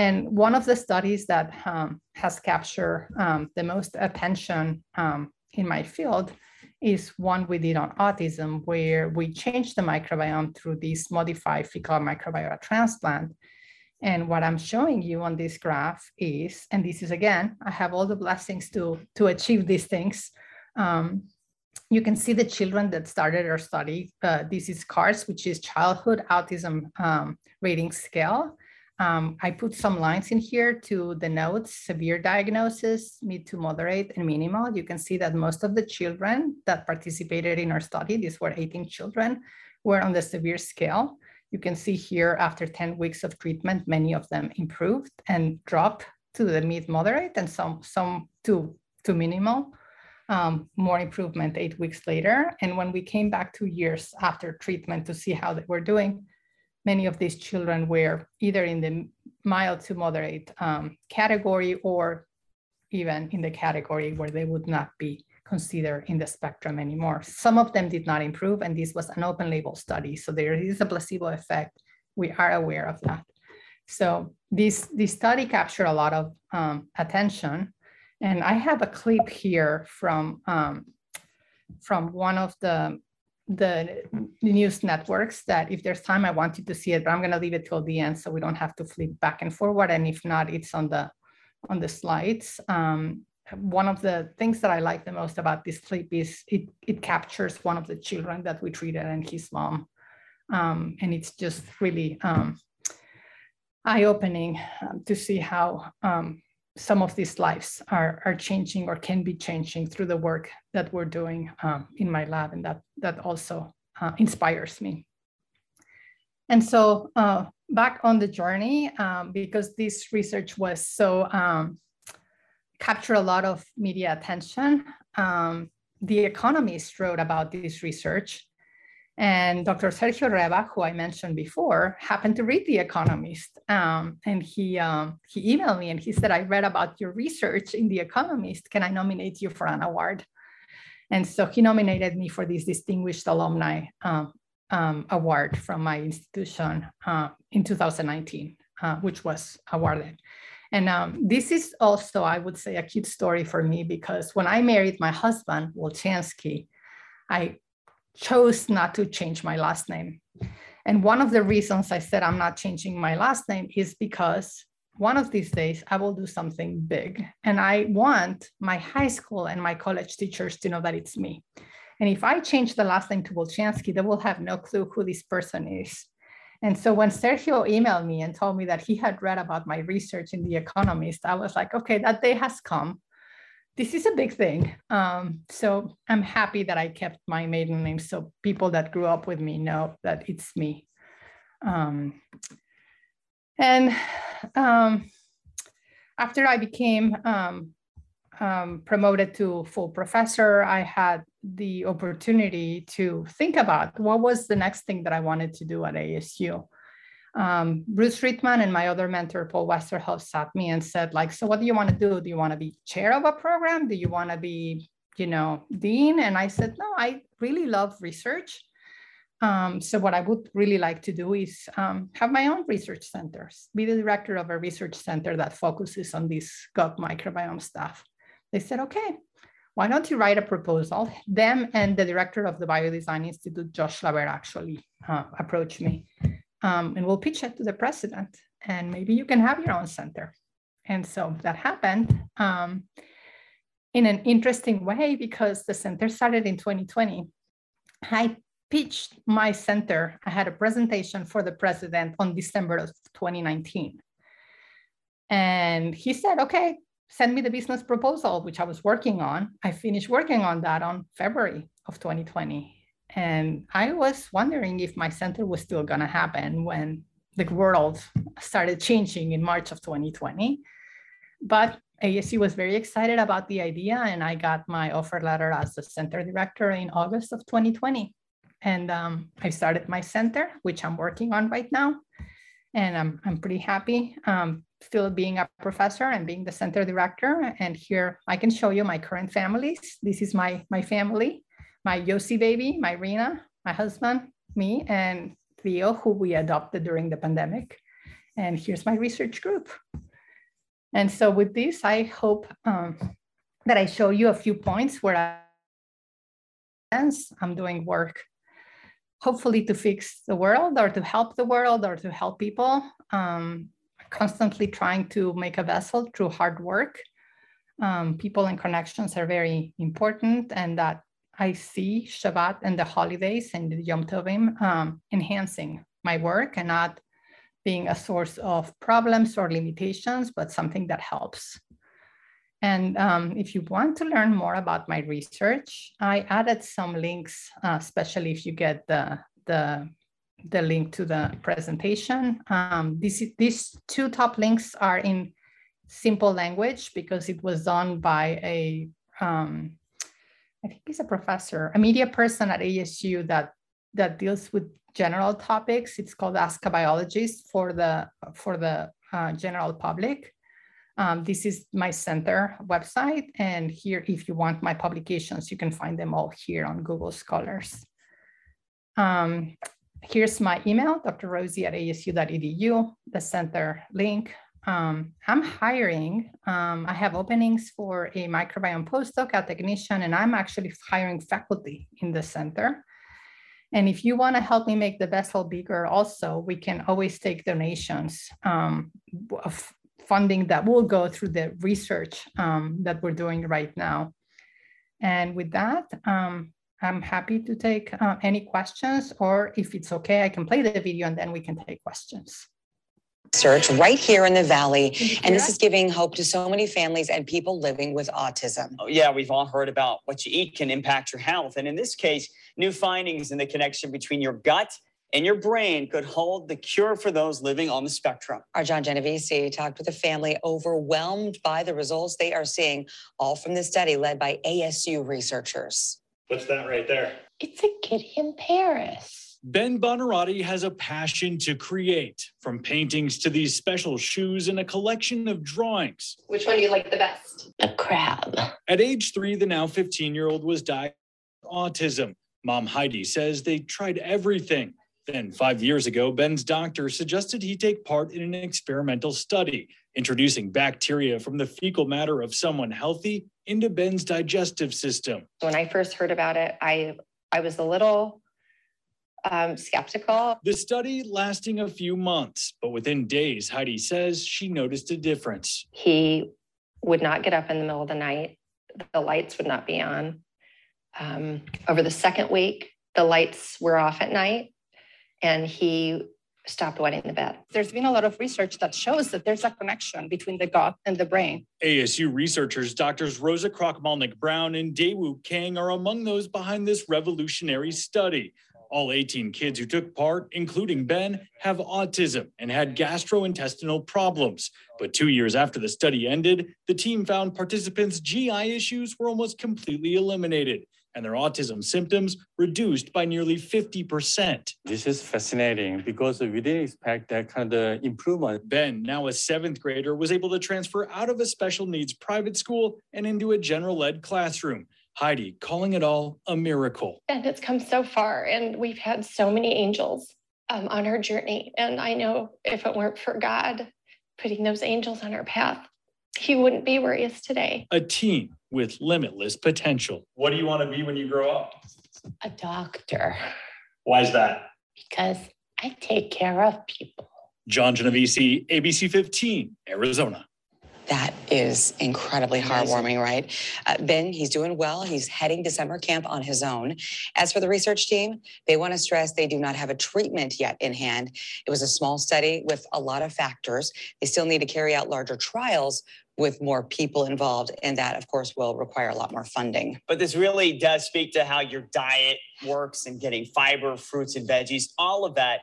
And one of the studies that um, has captured um, the most attention um, in my field is one we did on autism, where we changed the microbiome through this modified fecal microbiota transplant. And what I'm showing you on this graph is, and this is again, I have all the blessings to, to achieve these things. Um, You can see the children that started our study. Uh, this is CARS, which is Childhood Autism um, Rating Scale. Um, I put some lines in here to denote severe diagnosis, mid to moderate, and minimal. You can see that most of the children that participated in our study, these were eighteen children, were on the severe scale. You can see here after ten weeks of treatment, many of them improved and dropped to the mid moderate and some, some to, to minimal. Um, more improvement eight weeks later. And when we came back two years after treatment to see how they were doing, many of these children were either in the mild to moderate um, category or even in the category where they would not be considered in the spectrum anymore. Some of them did not improve, and this was an open label study. So there is a placebo effect. We are aware of that. So this, this study captured a lot of um, attention. And I have a clip here from, um, from one of the, the news networks that if there's time, I want you to see it, but I'm going to leave it till the end so we don't have to flip back and forward. And if not, it's on the, on the slides. Um, one of the things that I like the most about this clip is it, it captures one of the children that we treated and his mom. Um, and it's just really um, eye-opening um, to see how um, some of these lives are, are changing or can be changing through the work that we're doing um, in my lab. And that, that also uh, inspires me. And so uh, back on the journey, um, because this research was so, um, captured a lot of media attention, um, The Economist wrote about this research. And Doctor Sergio Revah, who I mentioned before, happened to read The Economist. Um, and he, um, he emailed me and he said, I read about your research in The Economist. Can I nominate you for an award? And so he nominated me for this Distinguished Alumni um, um, Award from my institution uh, in two thousand nineteen, uh, which was awarded. And um, this is also, I would say, a cute story for me, because when I married my husband, Wolchansky, I chose not to change my last name. And one of the reasons I said I'm not changing my last name is because one of these days I will do something big. And I want my high school and my college teachers to know that it's me. And if I change the last name to Wolchansky, they will have no clue who this person is. And so when Sergio emailed me and told me that he had read about my research in The Economist, I was like, okay, that day has come. This is a big thing. Um, so I'm happy that I kept my maiden name, so people that grew up with me know that it's me. Um, and um, after I became um, um, promoted to full professor, I had the opportunity to think about what was the next thing that I wanted to do at A S U. Um, Bruce Rittmann and my other mentor, Paul Westerhoff, sat me and said, like, so what do you want to do? Do you want to be chair of a program? Do you want to be, you know, dean? And I said, no, I really love research. Um, so what I would really like to do is um, have my own research centers, be the director of a research center that focuses on this gut microbiome stuff. They said, okay, why don't you write a proposal? Them and the director of the Biodesign Institute, Josh Laber, actually uh, approached me. Um, and we'll pitch it to the president, and maybe you can have your own center. And so that happened um, in an interesting way, because the center started in twenty twenty. I pitched my center. I had a presentation for the president on December of twenty nineteen. And he said, okay, send me the business proposal, which I was working on. I finished working on that on February of twenty twenty. And I was wondering if my center was still going to happen when the world started changing in March of twenty twenty. But A S U was very excited about the idea, and I got my offer letter as the center director in August of twenty twenty. And um, I started my center, which I'm working on right now. And I'm, I'm pretty happy um, still being a professor and being the center director. And here I can show you my current families. This is my, my family. My Yossi baby, my Rina, my husband, me, and Theo, who we adopted during the pandemic. And here's my research group. And so with this, I hope um, that I show you a few points where I'm doing work, hopefully to fix the world or to help the world or to help people, um, constantly trying to make a vessel through hard work. Um, people and connections are very important, and that I see Shabbat and the holidays and the Yom Tovim um, enhancing my work and not being a source of problems or limitations, but something that helps. And um, if you want to learn more about my research, I added some links, uh, especially if you get the, the, the link to the presentation. Um, this, these two top links are in simple language because it was done by a, um, I think he's a professor, a media person at A S U that, that deals with general topics. It's called Ask a Biologist for the, for the uh, general public. Um, this is my center website. And here, if you want my publications, you can find them all here on Google Scholars. Um, here's my email, d r rosie at a s u dot e d u, the center link. Um, I'm hiring. Um, I have openings for a microbiome postdoc, a technician, and I'm actually hiring faculty in the center. And if you want to help me make the vessel bigger also, we can always take donations um, of funding that will go through the research um, that we're doing right now. And with that, um, I'm happy to take uh, any questions, or if it's okay, I can play the video and then we can take questions. Search right here in the Valley, and this is giving hope to so many families and people living with autism. Oh, yeah, we've all heard about what you eat can impact your health, and in this case, new findings in the connection between your gut and your brain could hold the cure for those living on the spectrum. Our John DiBaise talked with a family overwhelmed by the results they are seeing, all from the study led by A S U researchers. What's that right there? It's a kitty in Paris. Ben Bonarotti has a passion to create, from paintings to these special shoes and a collection of drawings. Which one do you like the best? The crab. At age three, the now fifteen-year-old was diagnosed with autism. Mom Heidi says they tried everything. Then five years ago, Ben's doctor suggested he take part in an experimental study introducing bacteria from the fecal matter of someone healthy into Ben's digestive system. When I first heard about it, I, I was a little um, skeptical. The study lasting a few months, but within days, Heidi says she noticed a difference. He would not get up in the middle of the night. The lights would not be on. Um, over the second week, the lights were off at night, and he stopped wetting the bed. There's been a lot of research that shows that there's a connection between the gut and the brain. A S U researchers, Doctors Rosa Krajmalnik-Brown and Daewoo Kang, are among those behind this revolutionary study. All eighteen kids who took part, including Ben, have autism and had gastrointestinal problems. But two years after the study ended, the team found participants' G I issues were almost completely eliminated, and their autism symptoms reduced by nearly fifty percent. This is fascinating because we didn't expect that kind of improvement. Ben, now a seventh grader, was able to transfer out of a special needs private school and into a general ed classroom. Heidi calling it all a miracle. And it's come so far, and we've had so many angels um, on our journey. And I know if it weren't for God putting those angels on our path, he wouldn't be where he is today. A teen with limitless potential. What do you want to be when you grow up? A doctor. Why is that? Because I take care of people. John DiBaise, A B C fifteen, Arizona. That is incredibly heartwarming, right? Uh, Ben, he's doing well. He's heading to summer camp on his own. As for the research team, they want to stress they do not have a treatment yet in hand. It was a small study with a lot of factors. They still need to carry out larger trials with more people involved, and that, of course, will require a lot more funding. But this really does speak to how your diet works and getting fiber, fruits and veggies, all of that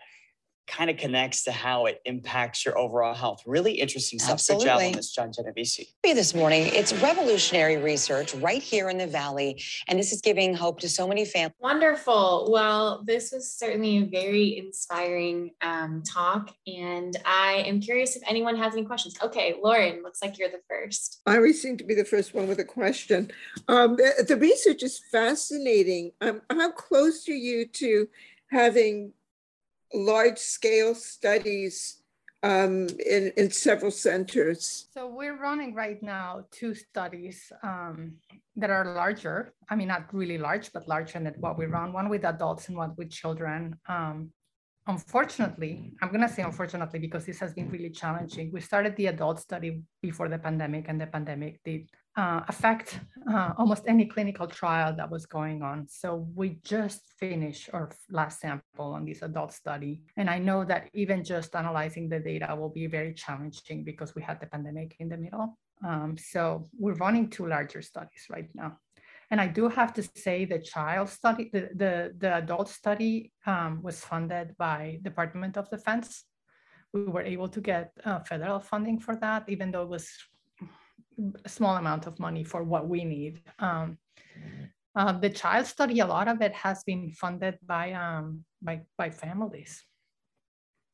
kind of connects to how it impacts your overall health. Really interesting stuff. Absolutely. Good job on this, John Genovese. This morning, it's revolutionary research right here in the Valley, and this is giving hope to so many families. Wonderful. Well, this was certainly a very inspiring um, talk, and I am curious if anyone has any questions. Okay, Lauren, looks like you're the first. I always seem to be the first one with a question. Um, the, the research is fascinating. Um, how close are you to having large-scale studies um, in, in several centers? So we're running right now two studies um, that are larger. I mean, not really large, but larger than what we run, one with adults and one with children. Um, unfortunately, I'm going to say unfortunately, because this has been really challenging. We started the adult study before the pandemic, and the pandemic did uh, affect uh, almost any clinical trial that was going on. So we just finished our last sample on this adult study. And I know that even just analyzing the data will be very challenging because we had the pandemic in the middle. Um, so we're running two larger studies right now. And I do have to say the child study, the, the, the adult study um, was funded by Department of Defense. We were able to get uh, federal funding for that, even though it was a small amount of money for what we need. Um, uh, the child study, a lot of it has been funded by, um, by, by families,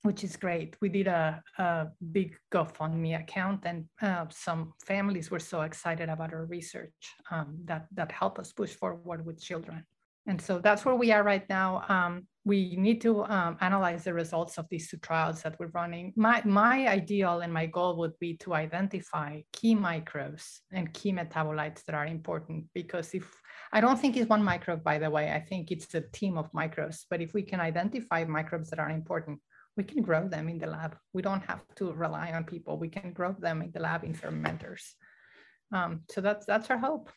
which is great. We did a, a big GoFundMe account, and uh, some families were so excited about our research um, that, that helped us push forward with children. And so that's where we are right now. Um, we need to um, analyze the results of these two trials that we're running. My, my ideal and my goal would be to identify key microbes and key metabolites that are important, because if, I don't think it's one microbe, by the way, I think it's a team of microbes, but if we can identify microbes that are important, we can grow them in the lab. We don't have to rely on people. We can grow them in the lab in fermenters. Um, so that's that's our hope,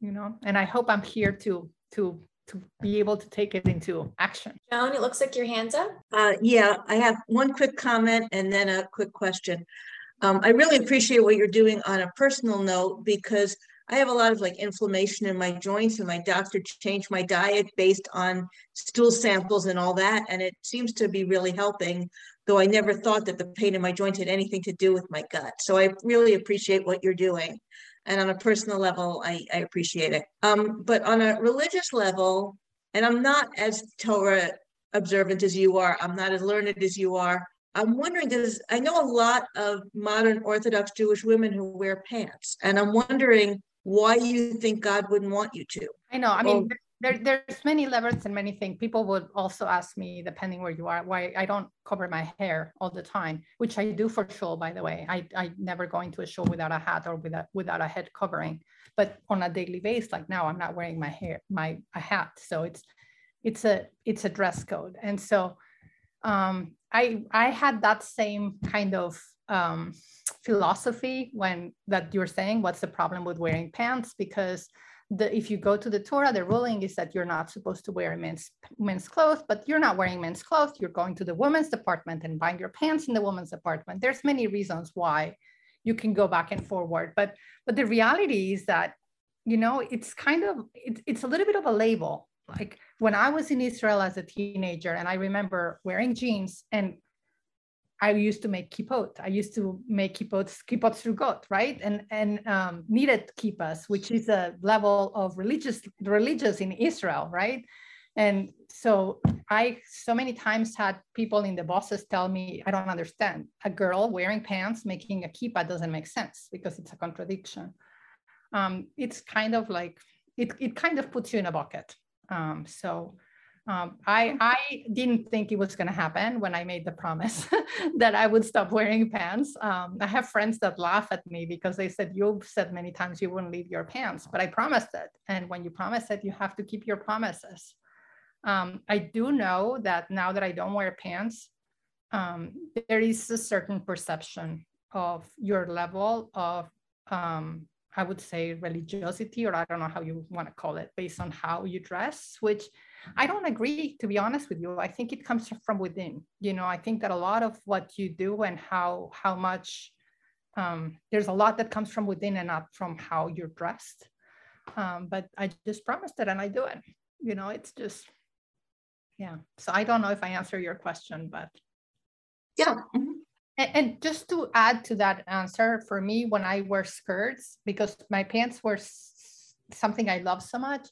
you know, and I hope I'm here to, to, to be able to take it into action. Joan, it looks like your hand's up. Uh, yeah, I have one quick comment and then a quick question. Um, I really appreciate what you're doing on a personal note, because I have a lot of like inflammation in my joints, and my doctor changed my diet based on stool samples and all that. And it seems to be really helping, though I never thought that the pain in my joints had anything to do with my gut. So I really appreciate what you're doing. And on a personal level, I, I appreciate it. Um, but on a religious level, and I'm not as Torah observant as you are, I'm not as learned as you are, I'm wondering, does, I know a lot of modern Orthodox Jewish women who wear pants, and I'm wondering why you think God wouldn't want you to. I know. I mean, There, there's many levels and many things. People would also ask me, depending where you are, why I don't cover my hair all the time, which I do for shul, by the way. I, I never go into a shul without a hat or without, without a head covering. But on a daily basis, like now, I'm not wearing my hair, my a hat. So it's it's a it's a dress code. And so um, I I had that same kind of um, philosophy when that you're saying, what's the problem with wearing pants? Because The, if you go to the Torah, the ruling is that you're not supposed to wear men's, men's clothes, but you're not wearing men's clothes. You're going to the women's department and buying your pants in the women's department. There's many reasons why you can go back and forward. But, but the reality is that, you know, it's kind of, it, it's a little bit of a label. Like when I was in Israel as a teenager, and I remember wearing jeans, and I used to make kippot. I used to make kippot, kippot srugot, right? And and um, needed kippas, which is a level of religious religious in Israel, right? And so I so many times had people in the bosses tell me, I don't understand. A girl wearing pants, making a kippah doesn't make sense because it's a contradiction. Um, it's kind of like, it, it kind of puts you in a bucket. Um, so. Um, I, I didn't think it was going to happen when I made the promise that I would stop wearing pants. Um, I have friends that laugh at me because they said, you've said many times you wouldn't leave your pants, but I promised it. And when you promise it, you have to keep your promises. Um, I do know that now that I don't wear pants, um, there is a certain perception of your level of, um, I would say, religiosity, or I don't know how you want to call it, based on how you dress, which I don't agree, to be honest with you. I think it comes from within. You know, I think that a lot of what you do and how how much, um, there's a lot that comes from within and not from how you're dressed. Um, but I just promised it and I do it. You know, it's just, yeah. So I don't know if I answer your question, but. Yeah. Mm-hmm. and, and just to add to that answer, for me, when I wear skirts, because my pants were something I love so much,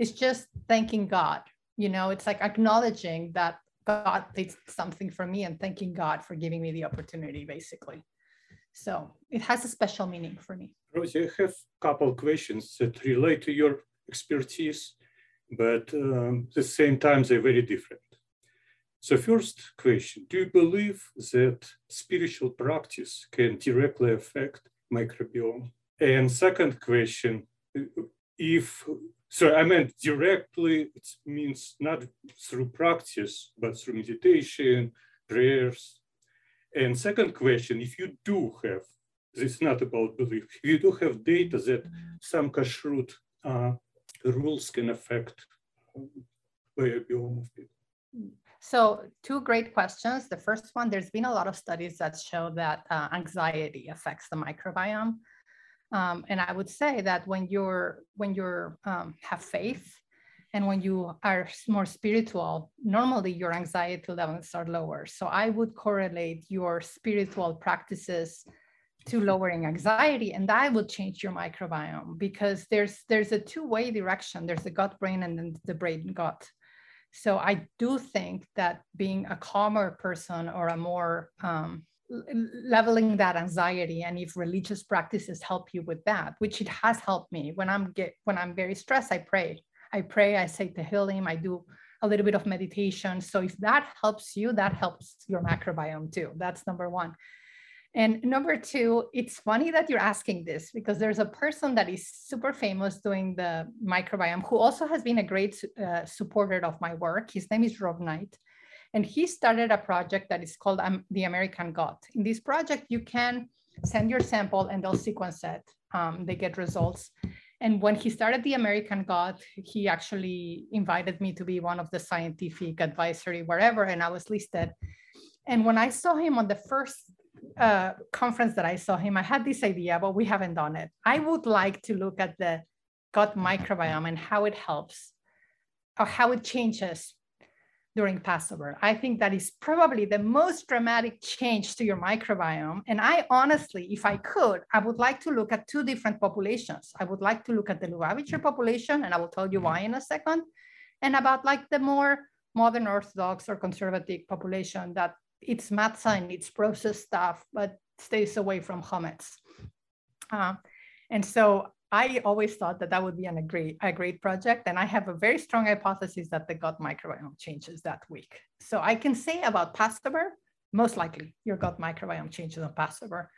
it's just thanking God. You know, it's like acknowledging that God did something for me and thanking God for giving me the opportunity, basically. So it has a special meaning for me. Rosie, I have a couple of questions that relate to your expertise, but um, at the same time, they're very different. So first question, do you believe that spiritual practice can directly affect microbiome? And second question, if So I meant directly, it means not through practice, but through meditation, prayers. And second question, if you do have, this is not about belief, if you do have data that some kashrut uh, rules can affect biome of people. So two great questions. The first one, there's been a lot of studies that show that uh, anxiety affects the microbiome. Um, and I would say that when you're when you're um, have faith, and when you are more spiritual, normally your anxiety levels are lower. So I would correlate your spiritual practices to lowering anxiety, and that would change your microbiome, because there's there's a two-way direction. There's the gut brain and then the brain gut. So I do think that being a calmer person or a more um, leveling that anxiety, and if religious practices help you with that, which it has helped me. When I'm get when I'm very stressed, I pray. I pray, I say Tehillim, I do a little bit of meditation. So if that helps you, that helps your microbiome too. That's number one. And number two, it's funny that you're asking this, because there's a person that is super famous doing the microbiome who also has been a great uh, supporter of my work. His name is Rob Knight. And he started a project that is called um, The American Gut. In this project, you can send your sample and they'll sequence it. Um, they get results. And when he started The American Gut, he actually invited me to be one of the scientific advisory wherever, and I was listed. And when I saw him on the first uh, conference that I saw him, I had this idea, but we haven't done it. I would like to look at the gut microbiome and how it helps or how it changes during Passover. I think that is probably the most dramatic change to your microbiome. And I honestly, if I could, I would like to look at two different populations. I would like to look at the Lubavitcher population, and I will tell you why in a second, and about like the more modern Orthodox or conservative population that eats matzah and eats processed stuff, but stays away from chametz. Uh, and so I always thought that that would be an, a, great, a great project. And I have a very strong hypothesis that the gut microbiome changes that week. So I can say about Passover, most likely your gut microbiome changes on Passover.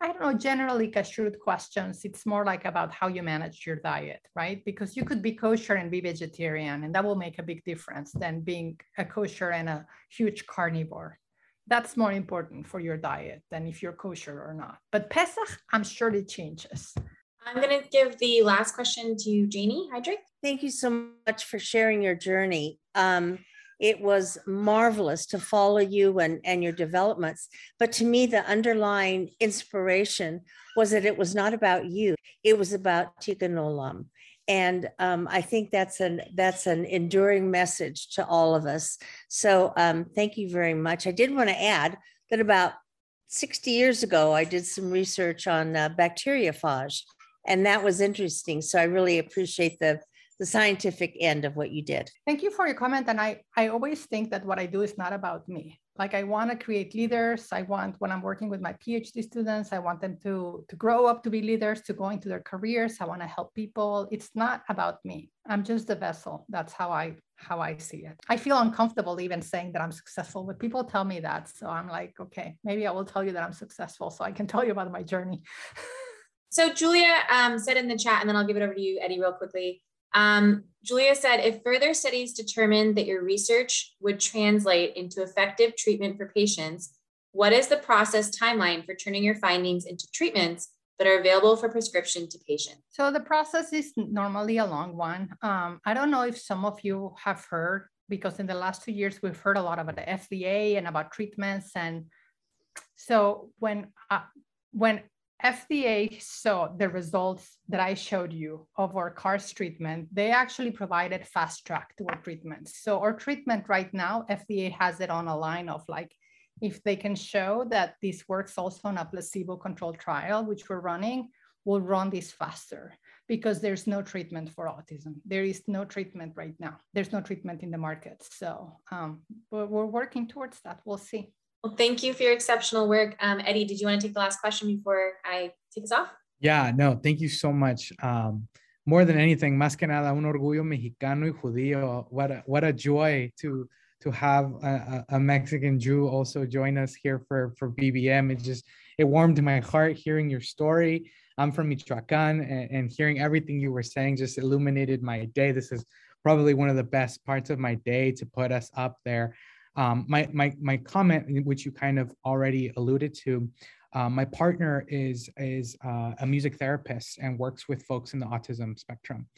I don't know, generally kashrut questions, it's more like about how you manage your diet, right? Because you could be kosher and be vegetarian, and that will make a big difference than being a kosher and a huge carnivore. That's more important for your diet than if you're kosher or not. But Pesach, I'm sure it changes. I'm going to give the last question to Janie Heydrich. Thank you so much for sharing your journey. Um, It was marvelous to follow you and, and your developments. But to me, the underlying inspiration was that it was not about you. It was about Tikkun Olam. And um, I think that's an, that's an enduring message to all of us. So um, thank you very much. I did want to add that about sixty years ago, I did some research on uh, bacteriophage, and that was interesting. So I really appreciate the the scientific end of what you did. Thank you for your comment. And I, I always think that what I do is not about me. Like I want to create leaders. I want, when I'm working with my PhD students, I want them to, to grow up to be leaders, to go into their careers. I want to help people. It's not about me. I'm just the vessel. That's how I, how I see it. I feel uncomfortable even saying that I'm successful, but people tell me that. So I'm like, okay, maybe I will tell you that I'm successful so I can tell you about my journey. So Julia um, said in the chat, and then I'll give it over to you, Eddie, real quickly. Um, Julia said, if further studies determined that your research would translate into effective treatment for patients, what is the process timeline for turning your findings into treatments that are available for prescription to patients? So the process is normally a long one. Um, I don't know if some of you have heard, because in the last two years, we've heard a lot about the F D A and about treatments. And so when, uh, when F D A saw the results that I showed you of our C A R S treatment, they actually provided fast track to our treatments. So our treatment right now, F D A has it on a line of like, if they can show that this works also on a placebo-controlled trial, which we're running, we'll run this faster because there's no treatment for autism. There is no treatment right now. There's no treatment in the market. So um, we're, we're working towards that. We'll see. Well, thank you for your exceptional work. Um, Eddie, did you want to take the last question before I take us off? Yeah, no, thank you so much. Um, more than anything, más que nada, un orgullo mexicano y judío. What a, what a joy to to have a, a Mexican Jew also join us here for, for B B M. It just, it warmed my heart hearing your story. I'm from Michoacán, and, and hearing everything you were saying just illuminated my day. This is probably one of the best parts of my day to put us up there. Um, my, my, my comment, which you kind of already alluded to, uh, my partner is, is uh, a music therapist and works with folks in the autism spectrum.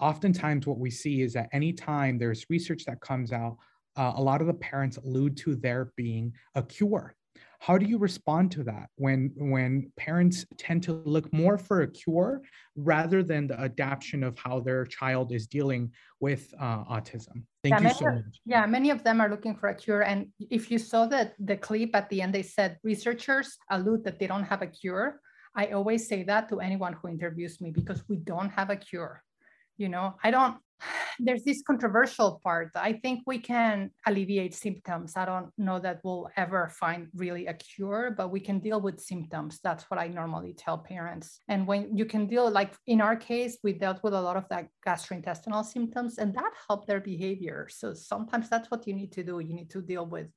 Oftentimes what we see is that anytime there's research that comes out, uh, a lot of the parents allude to there being a cure. How do you respond to that when, when parents tend to look more for a cure rather than the adaptation of how their child is dealing with uh, autism? Thank yeah, you so much. Yeah, many of them are looking for a cure. And if you saw that the clip at the end, they said researchers allude that they don't have a cure. I always say that to anyone who interviews me because we don't have a cure. You know, I don't, there's this controversial part. I think we can alleviate symptoms. I don't know that we'll ever find really a cure, but we can deal with symptoms. That's what I normally tell parents. And when you can deal, like in our case, we dealt with a lot of that gastrointestinal symptoms and that helped their behavior. So sometimes that's what you need to do. You need to deal with,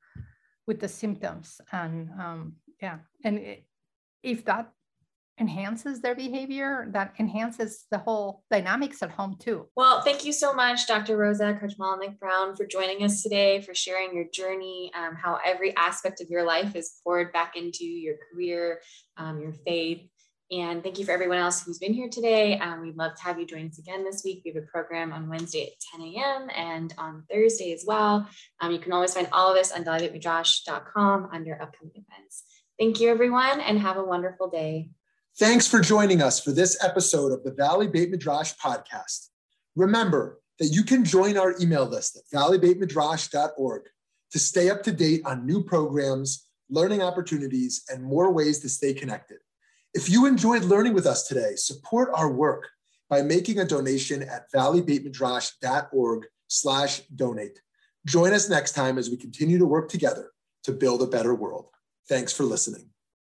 with the symptoms. And um, yeah, and it, if that enhances their behavior, that enhances the whole dynamics at home too. Well, thank you so much, Doctor Rosa Krajmalnik-Brown, for joining us today, for sharing your journey, um, how every aspect of your life is poured back into your career, um, your faith. And thank you for everyone else who's been here today. Um, we'd love to have you join us again this week. We have a program on Wednesday at ten a m and on Thursday as well. Um, you can always find all of us on Valley Beit Midrash dot com under upcoming events. Thank you, everyone, and have a wonderful day. Thanks for joining us for this episode of the Valley Beit Midrash podcast. Remember that you can join our email list at valley beit midrash dot org to stay up to date on new programs, learning opportunities, and more ways to stay connected. If you enjoyed learning with us today, support our work by making a donation at valley beit midrash dot org slash donate. Join us next time as we continue to work together to build a better world. Thanks for listening.